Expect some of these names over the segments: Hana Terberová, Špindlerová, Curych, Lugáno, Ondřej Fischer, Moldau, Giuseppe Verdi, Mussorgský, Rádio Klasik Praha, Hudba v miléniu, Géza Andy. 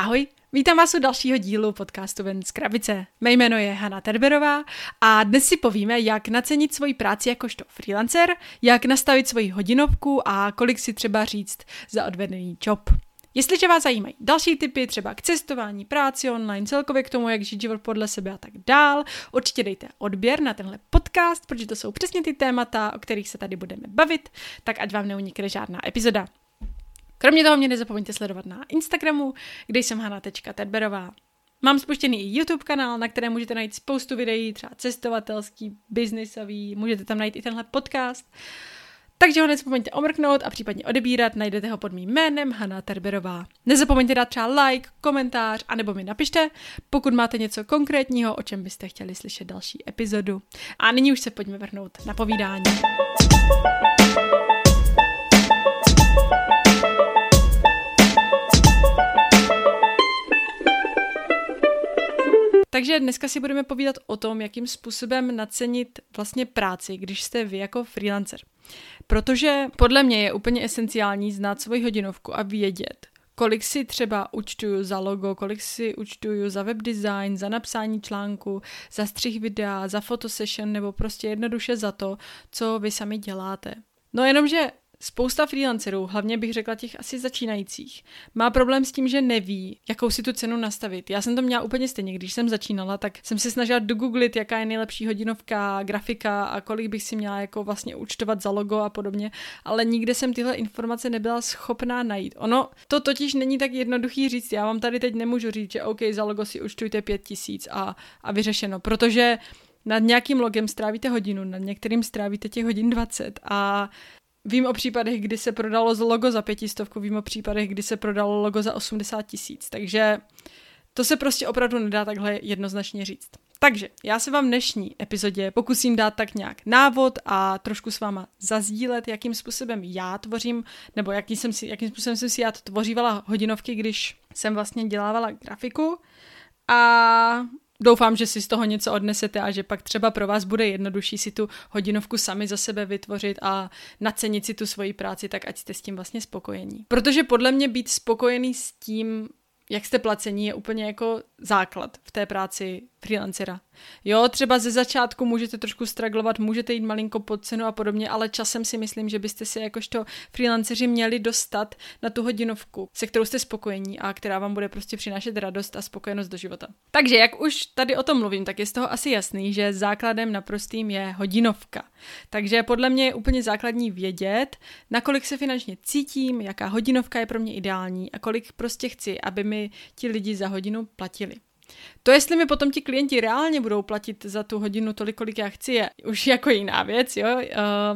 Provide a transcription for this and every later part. Ahoj, vítám vás u dalšího dílu podcastu Ven z krabice. Mé jméno je Hana Terberová a dnes si povíme, jak nacenit svoji práci jakožto freelancer, jak nastavit svoji hodinovku a kolik si třeba říct za odvedený job. Jestliže vás zajímají další tipy, třeba k cestování, práci online, celkově k tomu, jak žít život podle sebe a tak dál, určitě dejte odběr na tenhle podcast, protože to jsou přesně ty témata, o kterých se tady budeme bavit, tak ať vám neunikne žádná epizoda. Kromě toho mě nezapomeňte sledovat na Instagramu, kde jsem hana.terberová. Mám spuštěný i YouTube kanál, na kterém můžete najít spoustu videí, třeba cestovatelský, biznisový, můžete tam najít i tenhle podcast. Takže ho nezapomeňte omrknout a případně odebírat, najdete ho pod mým jménem Hana Terberová. Nezapomeňte dát třeba like, komentář, anebo mi napište, pokud máte něco konkrétního, o čem byste chtěli slyšet další epizodu. A nyní už se pojďme vrhnout na povídání. Takže dneska si budeme povídat o tom, jakým způsobem nacenit vlastně práci, když jste vy jako freelancer. Protože podle mě je úplně esenciální znát svoji hodinovku a vědět, kolik si třeba účtuju za logo, kolik si účtuju za webdesign, za napsání článku, za střih videa, za fotosession nebo prostě jednoduše za to, co vy sami děláte. No jenomže spousta freelancerů, hlavně bych řekla těch asi začínajících, má problém s tím, že neví, jakou si tu cenu nastavit. Já jsem to měla úplně stejně, když jsem začínala, tak jsem se snažila dogooglit, jaká je nejlepší hodinovka, grafika a kolik bych si měla jako vlastně účtovat za logo a podobně, ale nikde jsem tyhle informace nebyla schopná najít. Ono to totiž není tak jednoduchý říct, já vám tady teď nemůžu říct, že OK, za logo si účtujte 5000 a vyřešeno, protože nad nějakým logem strávíte hodinu, nad některým strávíte těch hodin 20 a vím o případech, kdy se prodalo logo za 500, vím o případech, kdy se prodalo logo za 80 000, takže to se prostě opravdu nedá takhle jednoznačně říct. Takže já se vám v dnešní epizodě pokusím dát tak nějak návod a trošku s váma zazdílet, jakým způsobem já tvořím, nebo jakým způsobem jsem si já tvořívala hodinovky, když jsem vlastně dělávala grafiku a doufám, že si z toho něco odnesete a že pak třeba pro vás bude jednodušší si tu hodinovku sami za sebe vytvořit a nacenit si tu svoji práci, tak ať jste s tím vlastně spokojení. Protože podle mě být spokojený s tím, jak jste placení, je úplně jako základ v té práci freelancera. Jo, třeba ze začátku můžete trošku straglovat, můžete jít malinko pod cenu a podobně, ale časem si myslím, že byste se jakožto freelanceři měli dostat na tu hodinovku, se kterou jste spokojení a která vám bude prostě přinášet radost a spokojenost do života. Takže jak už tady o tom mluvím, tak je z toho asi jasný, že základem naprostým je hodinovka. Takže podle mě je úplně základní vědět, nakolik se finančně cítím, jaká hodinovka je pro mě ideální a kolik prostě chci, aby mi ti lidi za hodinu platili. To, jestli mi potom ti klienti reálně budou platit za tu hodinu tolik, kolik já chci, je už jako jiná věc, jo?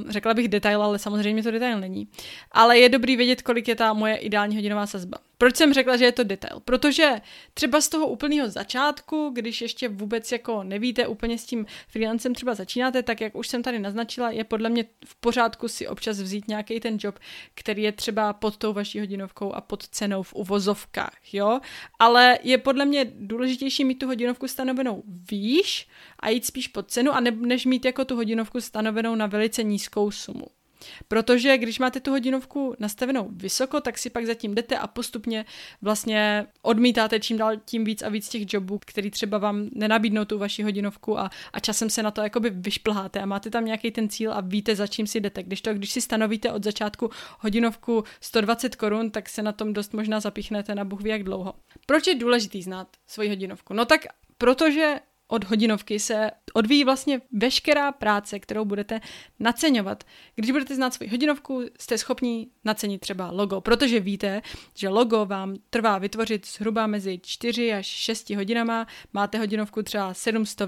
Řekla bych detail, ale samozřejmě to detail není. Ale je dobrý vědět, kolik je ta moje ideální hodinová sazba. Proč jsem řekla, že je to detail? Protože třeba z toho úplného začátku, když ještě vůbec jako nevíte, úplně s tím freelancem třeba začínáte, tak jak už jsem tady naznačila, je podle mě v pořádku si občas vzít nějaký ten job, který je třeba pod tou vaší hodinovkou a pod cenou v uvozovkách, jo? Ale je podle mě důležitější mít tu hodinovku stanovenou výš a jít spíš pod cenu, a než mít jako tu hodinovku stanovenou na velice nízkou sumu. Protože když máte tu hodinovku nastavenou vysoko, tak si pak zatím jdete a postupně vlastně odmítáte čím dál tím víc a víc těch jobů, který třeba vám nenabídnou tu vaši hodinovku a časem se na to jakoby vyšplháte a máte tam nějaký ten cíl a víte, za čím si jdete. Když si stanovíte od začátku hodinovku 120 Kč, tak se na tom dost možná zapíchnete na bůhví jak dlouho. Proč je důležitý znát svoji hodinovku? No tak protože od hodinovky se odvíjí vlastně veškerá práce, kterou budete naceňovat. Když budete znát svoji hodinovku, jste schopni nacenit třeba logo, protože víte, že logo vám trvá vytvořit zhruba mezi 4 až 6 hodinama, máte hodinovku třeba 700,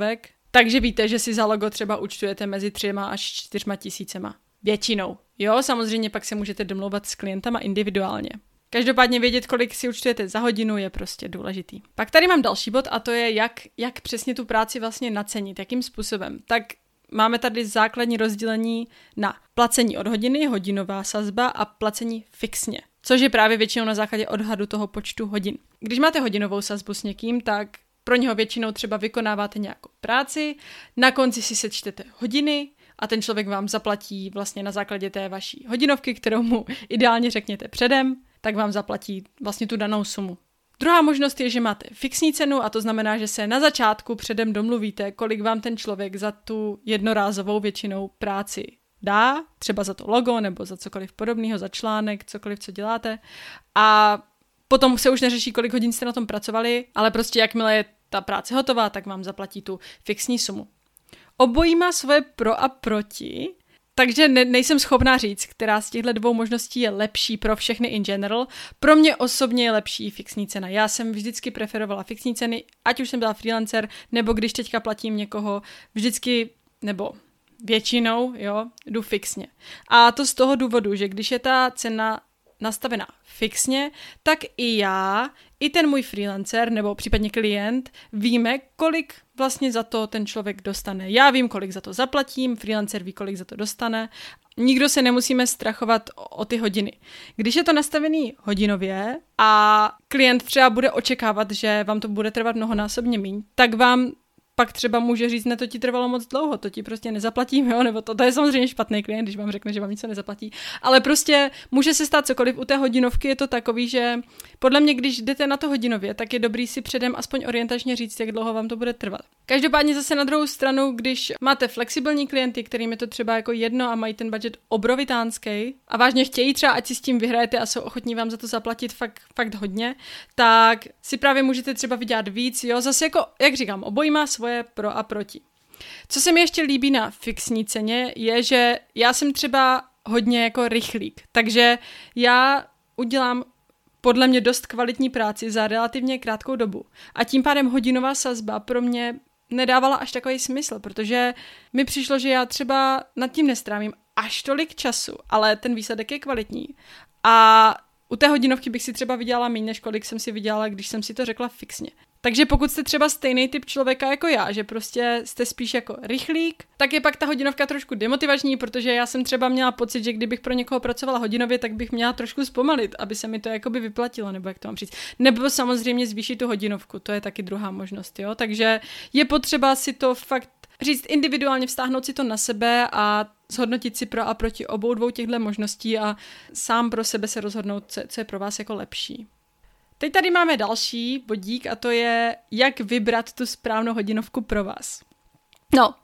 takže víte, že si za logo třeba účtujete mezi 3 až 4 tisícema. Většinou. Jo, samozřejmě pak se můžete domlouvat s klientama individuálně. Každopádně vědět, kolik si účtujete za hodinu, je prostě důležitý. Pak tady mám další bod a to je, jak přesně tu práci vlastně nacenit, jakým způsobem. Tak máme tady základní rozdělení na placení od hodiny, hodinová sazba a placení fixně, což je právě většinou na základě odhadu toho počtu hodin. Když máte hodinovou sazbu s někým, tak pro něho většinou třeba vykonáváte nějakou práci, na konci si sečtete hodiny, a ten člověk vám zaplatí vlastně na základě té vaší hodinovky, kterou mu ideálně řekněte předem, tak vám zaplatí vlastně tu danou sumu, Druhá možnost je, že máte fixní cenu a to znamená, že se na začátku předem domluvíte, kolik vám ten člověk za tu jednorázovou většinou práci dá, třeba za to logo nebo za cokoliv podobného, za článek, cokoliv, co děláte. A potom se už neřeší, kolik hodin jste na tom pracovali, ale prostě jakmile je ta práce hotová, tak vám zaplatí tu fixní sumu. Obojí má svoje pro a proti, takže nejsem schopná říct, která z těchto dvou možností je lepší pro všechny in general. Pro mě osobně je lepší fixní cena. Já jsem vždycky preferovala fixní ceny, ať už jsem byla freelancer, nebo když teďka platím někoho, vždycky, nebo většinou, jo, jdu fixně. A to z toho důvodu, že když je ta cena nastavená fixně, tak i já, i ten můj freelancer nebo případně klient víme, kolik vlastně za to ten člověk dostane. Já vím, kolik za to zaplatím, freelancer ví, kolik za to dostane. Nikdo se nemusíme strachovat o ty hodiny. Když je to nastavený hodinově a klient třeba bude očekávat, že vám to bude trvat mnohonásobně míň, tak vám pak třeba může říct, ne, to ti trvalo moc dlouho, to ti prostě nezaplatím, jo, nebo to je samozřejmě špatný klient, když vám řekne, že vám nic nezaplatí, ale prostě může se stát cokoliv. U té hodinovky je to takový, že podle mě, když jdete na to hodinově, tak je dobrý si předem aspoň orientačně říct, jak dlouho vám to bude trvat. Každopádně zase na druhou stranu, když máte flexibilní klienty, kterým je to třeba jako jedno a mají ten budget obrovitánský a vážně chtějí třeba, ať si s tím vyhrajete a jsou ochotní vám za to zaplatit fakt hodně, tak si právě můžete třeba vydělat víc, jo, zase jako, jak říkám, obojí má svoje pro a proti. Co se mi ještě líbí na fixní ceně je, že já jsem třeba hodně jako rychlík, takže já udělám podle mě dost kvalitní práci za relativně krátkou dobu a tím pádem hodinová sazba pro mě nedávala až takový smysl, protože mi přišlo, že já třeba nad tím nestrávím až tolik času, ale ten výsledek je kvalitní a u té hodinovky bych si třeba vydělala méně, než kolik jsem si vydělala, když jsem si to řekla fixně. Takže pokud jste třeba stejný typ člověka jako já, že prostě jste spíš jako rychlík, tak je pak ta hodinovka trošku demotivační, protože já jsem třeba měla pocit, že kdybych pro někoho pracovala hodinově, tak bych měla trošku zpomalit, aby se mi to jakoby vyplatilo, nebo jak to mám říct. Nebo samozřejmě zvýšit tu hodinovku, to je taky druhá možnost, jo. Takže je potřeba si to fakt říct individuálně, vztáhnout si to na sebe a zhodnotit si pro a proti obou dvou těchto možností a sám pro sebe se rozhodnout, co je pro vás jako lepší. Teď tady máme další bodík a to je, jak vybrat tu správnou hodinovku pro vás. No,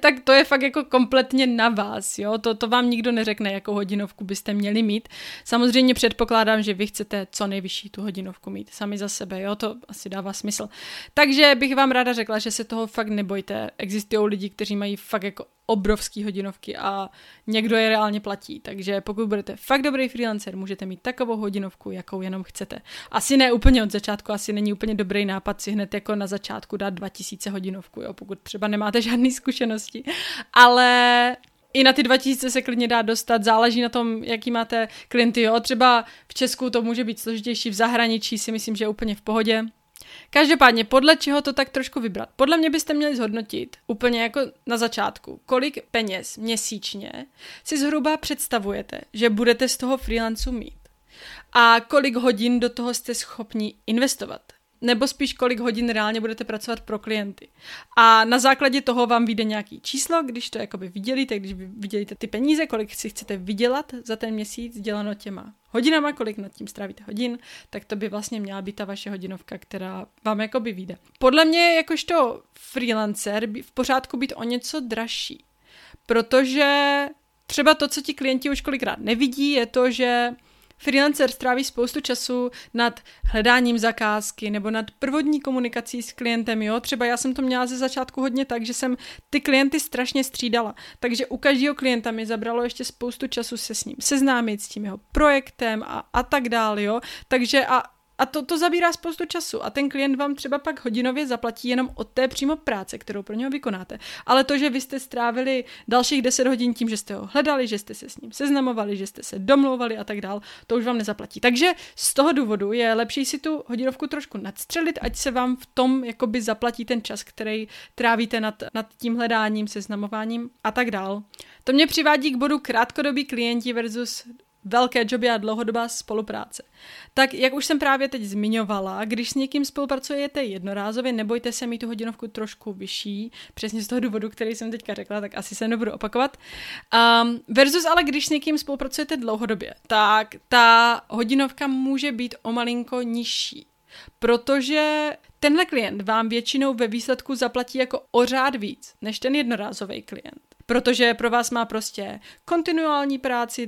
tak to je fakt jako kompletně na vás, jo, to vám nikdo neřekne, jakou hodinovku byste měli mít. Samozřejmě předpokládám, že vy chcete co nejvyšší tu hodinovku mít sami za sebe, jo, to asi dává smysl. Takže bych vám ráda řekla, že se toho fakt nebojte, existují lidi, kteří mají fakt jako obrovský hodinovky a někdo je reálně platí, takže pokud budete fakt dobrý freelancer, můžete mít takovou hodinovku, jakou jenom chcete. Asi ne úplně od začátku, asi není úplně dobrý nápad si hned jako na začátku dát 2000 hodinovku, jo, pokud třeba nemáte žádný zkušenosti, ale i na ty 2000 se klidně dá dostat, záleží na tom, jaký máte klienty, jo, třeba v Česku to může být složitější, v zahraničí si myslím, že je úplně v pohodě. Každopádně, podle čeho to tak trošku vybrat? Podle mě byste měli zhodnotit úplně jako na začátku, kolik peněz měsíčně si zhruba představujete, že budete z toho freelancu mít a kolik hodin do toho jste schopni investovat. Nebo spíš kolik hodin reálně budete pracovat pro klienty. A na základě toho vám vyjde nějaký číslo, když to jakoby vydělíte, když vydělíte ty peníze, kolik si chcete vydělat za ten měsíc děleno těma hodinama, kolik nad tím strávíte hodin, tak to by vlastně měla být ta vaše hodinovka, která vám jakoby vyjde. Podle mě jakožto freelancer by v pořádku být o něco dražší, protože třeba to, co ti klienti už kolikrát nevidí, je to, že freelancer stráví spoustu času nad hledáním zakázky nebo nad prvotní komunikací s klientem, jo. Třeba já jsem to měla ze začátku hodně tak, že jsem ty klienty strašně střídala. Takže u každého klienta mi zabralo ještě spoustu času se s ním seznámit, s tím jeho projektem a tak dále, jo. Takže to zabírá spoustu času a ten klient vám třeba pak hodinově zaplatí jenom od té přímo práce, kterou pro něho vykonáte. Ale to, že vy jste strávili dalších 10 hodin tím, že jste ho hledali, že jste se s ním seznamovali, že jste se domlouvali a tak dál, to už vám nezaplatí. Takže z toho důvodu je lepší si tu hodinovku trošku nadstřelit, ať se vám v tom jakoby zaplatí ten čas, který trávíte nad tím hledáním, seznamováním a tak dál. To mě přivádí k bodu krátkodobí klienti versus velké joby a dlouhodobá spolupráce. Tak jak už jsem právě teď zmiňovala, když s někým spolupracujete jednorázově, nebojte se mít tu hodinovku trošku vyšší, přesně z toho důvodu, který jsem teďka řekla, tak asi se nebudu opakovat. Versus ale když s někým spolupracujete dlouhodobě, tak ta hodinovka může být o malinko nižší. Protože tenhle klient vám většinou ve výsledku zaplatí jako o řád víc než ten jednorázový klient. Protože pro vás má prostě kontinuální práci,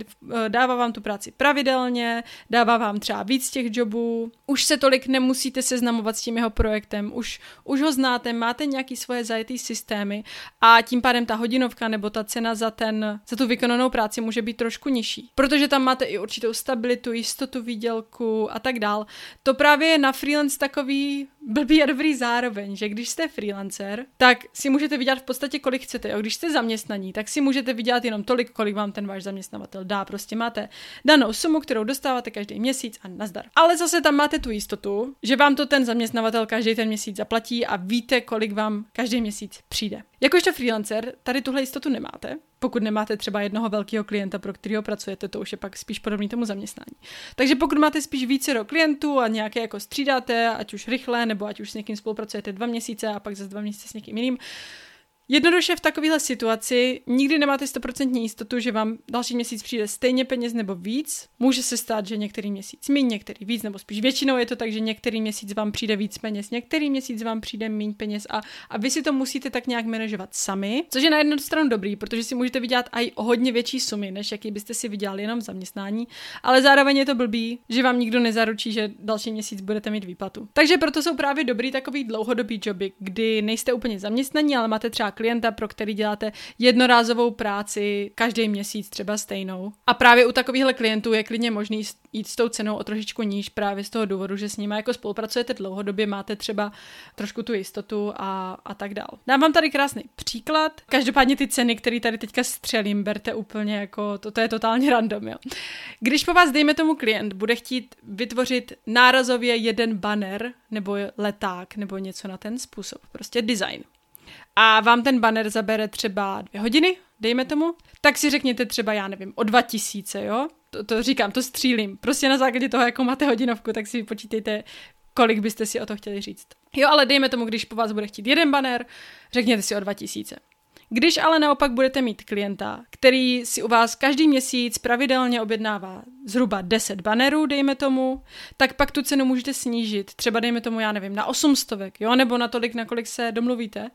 dává vám tu práci pravidelně, dává vám třeba víc těch jobů, už se tolik nemusíte seznamovat s tím jeho projektem, už ho znáte, máte nějaký svoje zajetý systémy a tím pádem ta hodinovka nebo ta cena za tu vykonanou práci může být trošku nižší. Protože tam máte i určitou stabilitu, jistotu výdělku a tak dál. To právě je na freelance takový blbý a dobrý zároveň, že když jste freelancer, tak si můžete vydělat v podstatě kolik chcete. Jo? Když jste zaměstnaní, tak si můžete vydělat jenom tolik, kolik vám ten váš zaměstnavatel dá. Prostě máte danou sumu, kterou dostáváte každý měsíc a nazdar. Ale zase tam máte tu jistotu, že vám to ten zaměstnavatel každý ten měsíc zaplatí a víte, kolik vám každý měsíc přijde. Jakožto freelancer tady tuhle jistotu nemáte. Pokud nemáte třeba jednoho velkého klienta, pro kterého pracujete, to už je pak spíš podobný tomu zaměstnání. Takže pokud máte spíš vícero klientů a nějaké jako střídáte, ať už rychle, nebo ať už s někým spolupracujete 2 měsíce a pak zase 2 měsíce s někým jiným, jednoduše v takovéhle situaci nikdy nemáte 100% jistotu, že vám další měsíc přijde stejně peněz nebo víc. Může se stát, že některý měsíc míň, některý víc, nebo spíš většinou je to tak, že některý měsíc vám přijde víc peněz, některý měsíc vám přijde míň peněz a vy si to musíte tak nějak manažovat sami, což je na jednu stranu dobrý, protože si můžete vydělat i o hodně větší sumy, než jaký byste si vydělali jenom v zaměstnání, ale zároveň je to blbý, že vám nikdo nezaručí, že další měsíc budete mít výplatu. Takže proto jsou právě dobrý takový dlouhodobý joby, kdy nejste úplně zaměstnaní, ale máte třeba klienta, pro který děláte jednorázovou práci každý měsíc třeba stejnou. A právě u takovýchhle klientů je klidně možný jít s tou cenou o trošičku níž právě z toho důvodu, že s nimi jako spolupracujete dlouhodobě, máte třeba trošku tu jistotu a tak dál. Dám vám tady krásný příklad. Každopádně ty ceny, které tady teďka střelím, berte úplně jako, to je totálně random, jo. Když po vás, dejme tomu, klient bude chtít vytvořit nárazově jeden banner nebo leták nebo něco na ten způsob, prostě design. A vám ten banner zabere třeba 2 hodiny, dejme tomu, tak si řekněte třeba, já nevím, o 2000, jo? To říkám, to střílím. Prostě na základě toho, jakou máte hodinovku, tak si vypočítejte, kolik byste si o to chtěli říct. Jo, ale dejme tomu, když po vás bude chtít jeden banner, řekněte si o 2000. Když ale naopak budete mít klienta, který si u vás každý měsíc pravidelně objednává zhruba 10 banerů, dejme tomu, tak pak tu cenu můžete snížit, třeba dejme tomu, já nevím, na 800, jo, nebo na tolik, na kolik se domluvíte.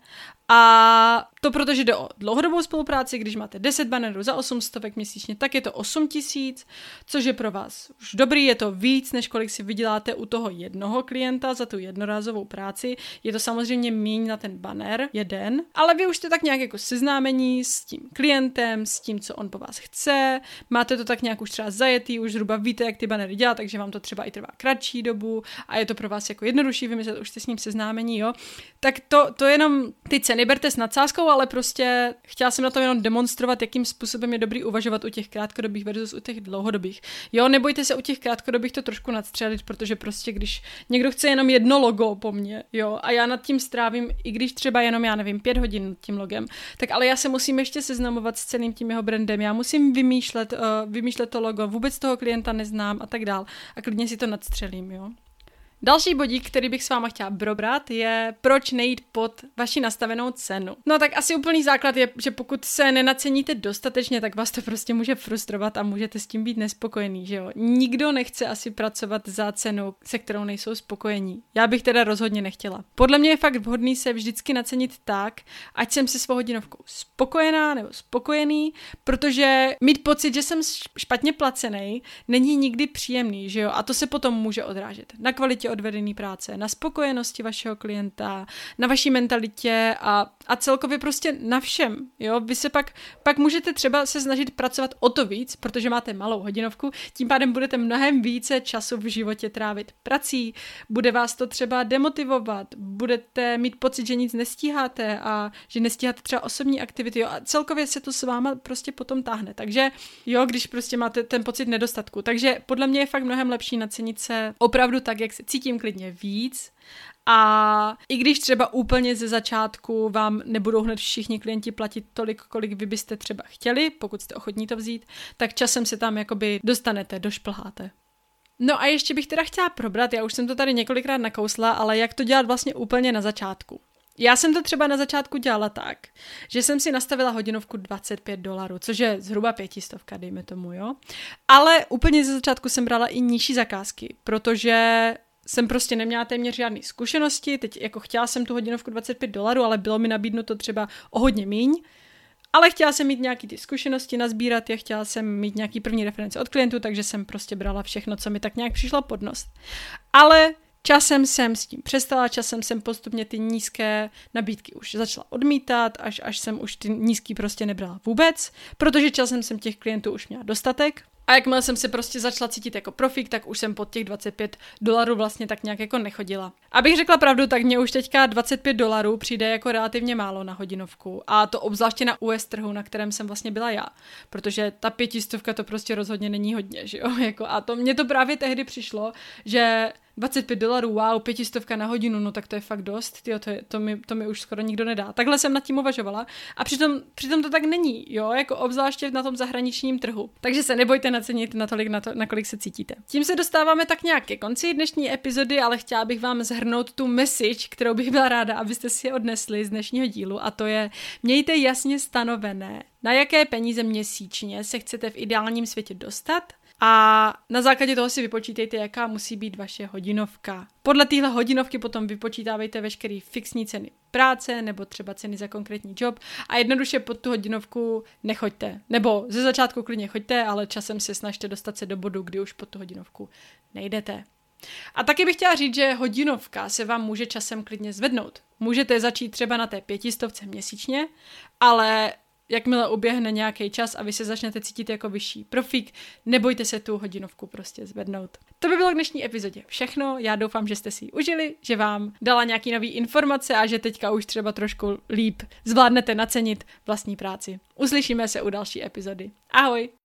A to protože jde o dlouhodobou spolupráci, když máte 10 banerů za 800 měsíčně, tak je to 8000, což je pro vás už dobrý, je to víc, než kolik si vyděláte u toho jednoho klienta za tu jednorázovou práci. Je to samozřejmě míň na ten baner jeden, ale vy už jste tak nějak jako seznámení s tím klientem, s tím, co on po vás chce, máte to tak nějak už třeba zajetý, už zhruba víte, jak ty banery dělat, takže vám to třeba i trvá kratší dobu a je to pro vás jako jednodušší vymyslet, už jste s ním seznámení, jo. Tak to jenom ty ceny berte s nadsázkou, ale prostě chtěla jsem na to jenom demonstrovat, jakým způsobem je dobrý uvažovat u těch krátkodobých versus u těch dlouhodobých. Jo, nebojte se u těch krátkodobých to trošku nadstřelit, protože prostě když někdo chce jenom jedno logo po mně, jo, a já nad tím strávím, i když třeba jenom, já nevím, 5 hodin tím logem, tak ale já se musím ještě seznamovat s celým tím jeho brandem, já musím vymýšlet to logo, vůbec toho klienta neznám a tak dál a klidně si to nadstřelím, jo. Další bodík, který bych s váma chtěla probrat, je proč nejít pod vaši nastavenou cenu. No tak asi úplný základ je, že pokud se nenaceníte dostatečně, tak vás to prostě může frustrovat a můžete s tím být nespokojený, že jo. Nikdo nechce asi pracovat za cenu, se kterou nejsou spokojení. Já bych teda rozhodně nechtěla. Podle mě je fakt vhodný se vždycky nacenit tak, ať jsem se svou hodinovkou spokojená nebo spokojený, protože mít pocit, že jsem špatně placený, není nikdy příjemný, že jo, a to se potom může odrážet na kvalitě odvedený práce, na spokojenosti vašeho klienta, na vaší mentalitě a celkově prostě na všem. Jo? Vy se pak můžete třeba se snažit pracovat o to víc, protože máte malou hodinovku, tím pádem budete mnohem více času v životě trávit prací, bude vás to třeba demotivovat, budete mít pocit, že nic nestíháte a že nestíháte třeba osobní aktivity, jo? A celkově se to s váma prostě potom táhne. Takže jo, když prostě máte ten pocit nedostatku. Takže podle mě je fakt mnohem lepší nacenit se opravdu tak, jak se cítím, klidně víc. A i když třeba úplně ze začátku vám nebudou hned všichni klienti platit tolik, kolik vy byste třeba chtěli, pokud jste ochotní to vzít, tak časem se tam jakoby dostanete, došplháte. No a ještě bych teda chtěla probrat, já už jsem to tady několikrát nakousla, ale jak to dělat vlastně úplně na začátku. Já jsem to třeba na začátku dělala tak, že jsem si nastavila hodinovku $25, což je zhruba 500, dejme tomu, jo. Ale úplně ze začátku jsem brala i nižší zakázky, protože jsem prostě neměla téměř žádné zkušenosti, teď jako chtěla jsem tu hodinovku $25, ale bylo mi nabídnuto třeba o hodně míň, ale chtěla jsem mít nějaký ty zkušenosti nazbírat, chtěla jsem mít nějaký první reference od klientů, takže jsem prostě brala všechno, co mi tak nějak přišlo pod nos. Ale časem jsem s tím přestala, časem jsem postupně ty nízké nabídky už začala odmítat, až jsem už ty nízký prostě nebrala vůbec, protože časem jsem těch klientů už měla dostatek. A jakmile jsem se prostě začala cítit jako profík, tak už jsem pod těch $25 vlastně tak nějak jako nechodila. Abych řekla pravdu, tak mě už teďka $25 přijde jako relativně málo na hodinovku. A to obzvláště na US trhu, na kterém jsem vlastně byla já. Protože ta 500 to prostě rozhodně není hodně, že jo? Jako a to mě to právě tehdy přišlo, že $25, wow, 500 na hodinu, no tak to je fakt dost, tyjo, to mi už skoro nikdo nedá. Takhle jsem nad tím uvažovala a přitom to tak není, jo, jako obzvláště na tom zahraničním trhu. Takže se nebojte nacenit nakolik se cítíte. Tím se dostáváme tak nějak ke konci dnešní epizody, ale chtěla bych vám shrnout tu message, kterou bych byla ráda, abyste si odnesli z dnešního dílu, a to je: mějte jasně stanovené, na jaké peníze měsíčně se chcete v ideálním světě dostat, a na základě toho si vypočítejte, jaká musí být vaše hodinovka. Podle téhle hodinovky potom vypočítávejte veškeré fixní ceny práce nebo třeba ceny za konkrétní job a jednoduše pod tu hodinovku nechoďte. Nebo ze začátku klidně choďte, ale časem se snažte dostat se do bodu, kdy už pod tu hodinovku nejdete. A taky bych chtěla říct, že hodinovka se vám může časem klidně zvednout. Můžete začít třeba na té 500 měsíčně, ale jakmile uběhne nějaký čas a vy se začnete cítit jako vyšší profík, nebojte se tu hodinovku prostě zvednout. To by bylo k dnešní epizodě všechno. Já doufám, že jste si ji užili, že vám dala nějaký nový informace a že teďka už třeba trošku líp zvládnete nacenit vlastní práci. Uslyšíme se u další epizody. Ahoj!